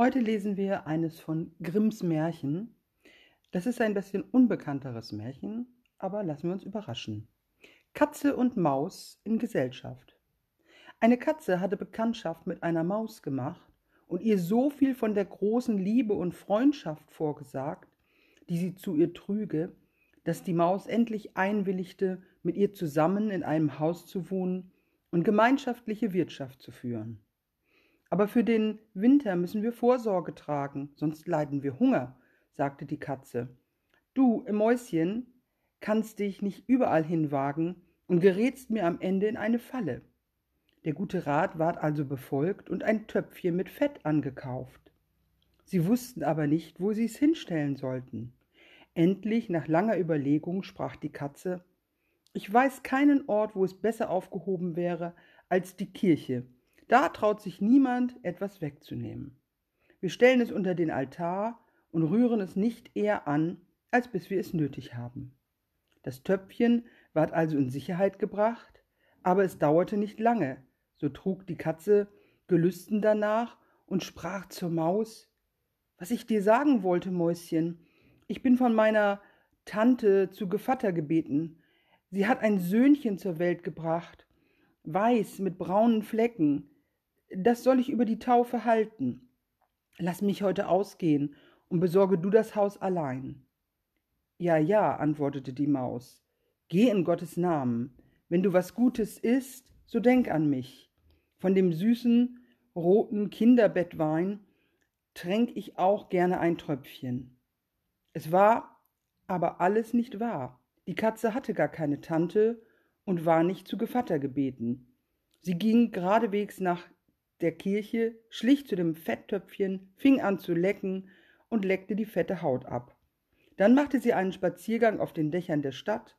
Heute lesen wir eines von Grimms Märchen. Das ist ein bisschen unbekannteres Märchen, aber lassen wir uns überraschen. Katze und Maus in Gesellschaft. Eine Katze hatte Bekanntschaft mit einer Maus gemacht und ihr so viel von der großen Liebe und Freundschaft vorgesagt, die sie zu ihr trüge, dass die Maus endlich einwilligte, mit ihr zusammen in einem Haus zu wohnen und gemeinschaftliche Wirtschaft zu führen. Aber für den Winter müssen wir Vorsorge tragen, sonst leiden wir Hunger, sagte die Katze. Du, Mäuschen, kannst dich nicht überall hinwagen und gerätst mir am Ende in eine Falle. Der gute Rat ward also befolgt und ein Töpfchen mit Fett angekauft. Sie wussten aber nicht, wo sie es hinstellen sollten. Endlich, nach langer Überlegung, sprach die Katze: Ich weiß keinen Ort, wo es besser aufgehoben wäre als die Kirche. Da traut sich niemand, etwas wegzunehmen. Wir stellen es unter den Altar und rühren es nicht eher an, als bis wir es nötig haben. Das Töpfchen ward also in Sicherheit gebracht, aber es dauerte nicht lange. So trug die Katze Gelüsten danach und sprach zur Maus: Was ich dir sagen wollte, Mäuschen, ich bin von meiner Tante zu Gevatter gebeten. Sie hat ein Söhnchen zur Welt gebracht, weiß mit braunen Flecken. Das soll ich über die Taufe halten. Lass mich heute ausgehen und besorge du das Haus allein. Ja, ja, antwortete die Maus. Geh in Gottes Namen. Wenn du was Gutes isst, so denk an mich. Von dem süßen, roten Kinderbettwein tränk ich auch gerne ein Tröpfchen. Es war aber alles nicht wahr. Die Katze hatte gar keine Tante und war nicht zu Gevatter gebeten. Sie ging geradewegs nach der Kirche, schlich zu dem Fetttöpfchen, fing an zu lecken und leckte die fette Haut ab. Dann machte sie einen Spaziergang auf den Dächern der Stadt,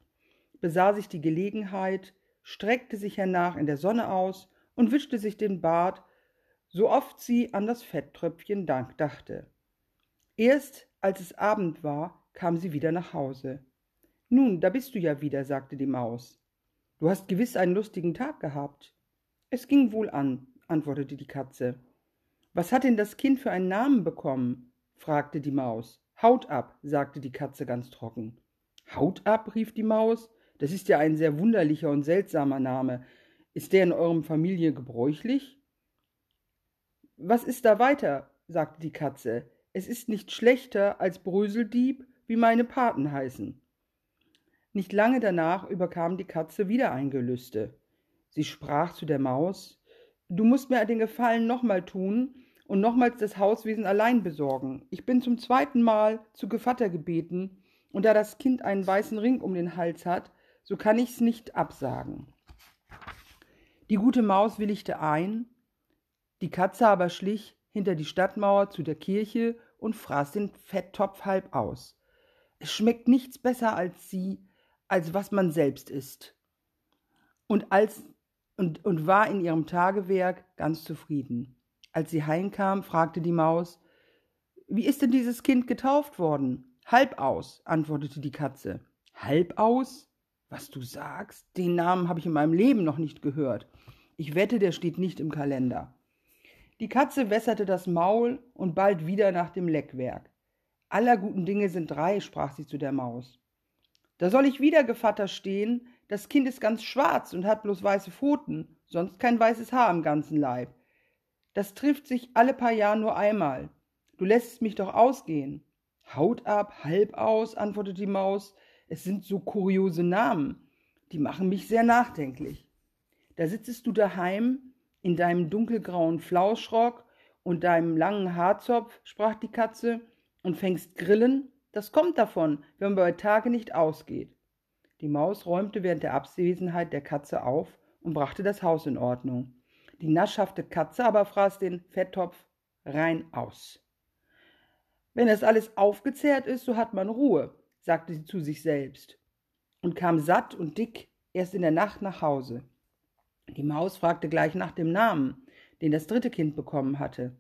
besah sich die Gelegenheit, streckte sich hernach in der Sonne aus und wischte sich den Bart, so oft sie an das Fetttröpfchen dachte. Erst als es Abend war, kam sie wieder nach Hause. »Nun, da bist du ja wieder«, sagte die Maus. »Du hast gewiss einen lustigen Tag gehabt.« »Es ging wohl an«, antwortete die Katze. »Was hat denn das Kind für einen Namen bekommen?« fragte die Maus. »Haut ab«, sagte die Katze ganz trocken. »Haut ab«, rief die Maus, »das ist ja ein sehr wunderlicher und seltsamer Name. Ist der in eurem Familie gebräuchlich?« »Was ist da weiter?« sagte die Katze. »Es ist nicht schlechter als Bröseldieb, wie meine Paten heißen.« Nicht lange danach überkam die Katze wieder ein Gelüste. Sie sprach zu der Maus: »Du musst mir den Gefallen nochmal tun und nochmals das Hauswesen allein besorgen. Ich bin zum zweiten Mal zu Gevatter gebeten, und da das Kind einen weißen Ring um den Hals hat, so kann ich's nicht absagen.« Die gute Maus willigte ein, die Katze aber schlich hinter die Stadtmauer zu der Kirche und fraß den Fetttopf halb aus. Es schmeckt nichts besser als was man selbst isst, und war in ihrem Tagewerk ganz zufrieden. Als sie heimkam, fragte die Maus: Wie ist denn dieses Kind getauft worden? Halb aus, antwortete die Katze. Halb aus? Was du sagst, den Namen habe ich in meinem Leben noch nicht gehört. Ich wette, der steht nicht im Kalender. Die Katze wässerte das Maul und bald wieder nach dem Leckwerk. Aller guten Dinge sind drei, sprach sie zu der Maus. Da soll ich wieder Gevatter stehen, das Kind ist ganz schwarz und hat bloß weiße Pfoten, sonst kein weißes Haar am ganzen Leib. Das trifft sich alle paar Jahre nur einmal. Du lässt mich doch ausgehen. Haut ab, halb aus, antwortete die Maus. Es sind so kuriose Namen, die machen mich sehr nachdenklich. Da sitzest du daheim in deinem dunkelgrauen Flauschrock und deinem langen Haarzopf, sprach die Katze, und fängst Grillen. Das kommt davon, wenn man bei Tage nicht ausgeht. Die Maus räumte während der Abwesenheit der Katze auf und brachte das Haus in Ordnung. Die naschhafte Katze aber fraß den Fetttopf rein aus. Wenn das alles aufgezehrt ist, so hat man Ruhe, sagte sie zu sich selbst, und kam satt und dick erst in der Nacht nach Hause. Die Maus fragte gleich nach dem Namen, den das dritte Kind bekommen hatte.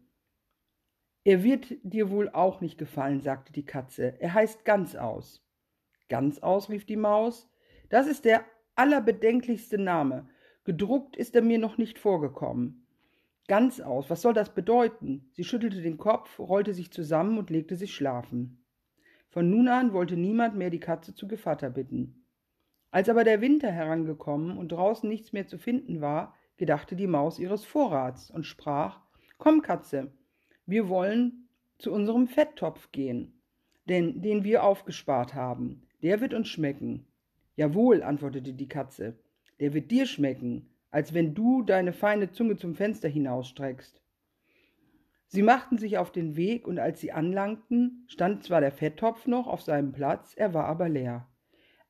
Er wird dir wohl auch nicht gefallen, sagte die Katze. Er heißt Ganz aus. Ganz aus, rief die Maus. Das ist der allerbedenklichste Name. Gedruckt ist er mir noch nicht vorgekommen. Ganz aus, was soll das bedeuten? Sie schüttelte den Kopf, rollte sich zusammen und legte sich schlafen. Von nun an wollte niemand mehr die Katze zu Gevatter bitten. Als aber der Winter herangekommen und draußen nichts mehr zu finden war, gedachte die Maus ihres Vorrats und sprach: »Komm, Katze, wir wollen zu unserem Fetttopf gehen, denn den wir aufgespart haben. Der wird uns schmecken.« »Jawohl«, antwortete die Katze, »der wird dir schmecken, als wenn du deine feine Zunge zum Fenster hinausstreckst.« Sie machten sich auf den Weg, und als sie anlangten, stand zwar der Fetttopf noch auf seinem Platz, er war aber leer.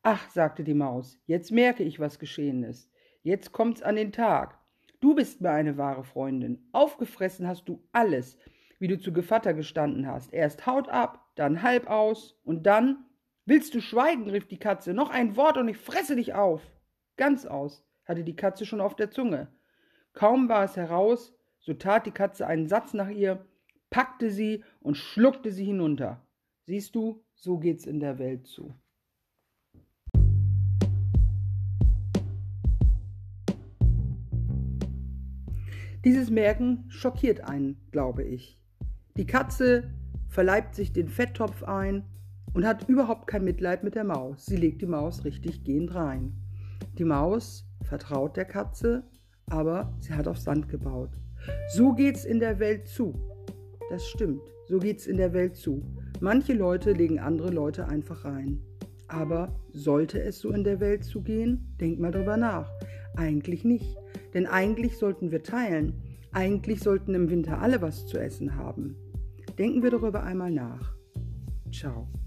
»Ach«, sagte die Maus, »jetzt merke ich, was geschehen ist. Jetzt kommt's an den Tag. Du bist mir eine wahre Freundin. Aufgefressen hast du alles, wie du zu Gevatter gestanden hast. Erst Haut ab, dann halb aus und dann...« »Willst du schweigen?« rief die Katze. »Noch ein Wort und ich fresse dich auf.« Ganz aus hatte die Katze schon auf der Zunge. Kaum war es heraus, so tat die Katze einen Satz nach ihr, packte sie und schluckte sie hinunter. Siehst du, so geht's in der Welt zu. Dieses Märchen schockiert einen, glaube ich. Die Katze verleibt sich den Fetttopf ein und hat überhaupt kein Mitleid mit der Maus. Sie legt die Maus richtig gehend rein. Die Maus vertraut der Katze, aber sie hat auf Sand gebaut. So geht's in der Welt zu. Das stimmt, so geht's in der Welt zu. Manche Leute legen andere Leute einfach rein. Aber sollte es so in der Welt zugehen? Denk mal drüber nach. Eigentlich nicht, denn eigentlich sollten wir teilen. Eigentlich sollten im Winter alle was zu essen haben. Denken wir darüber einmal nach. Ciao.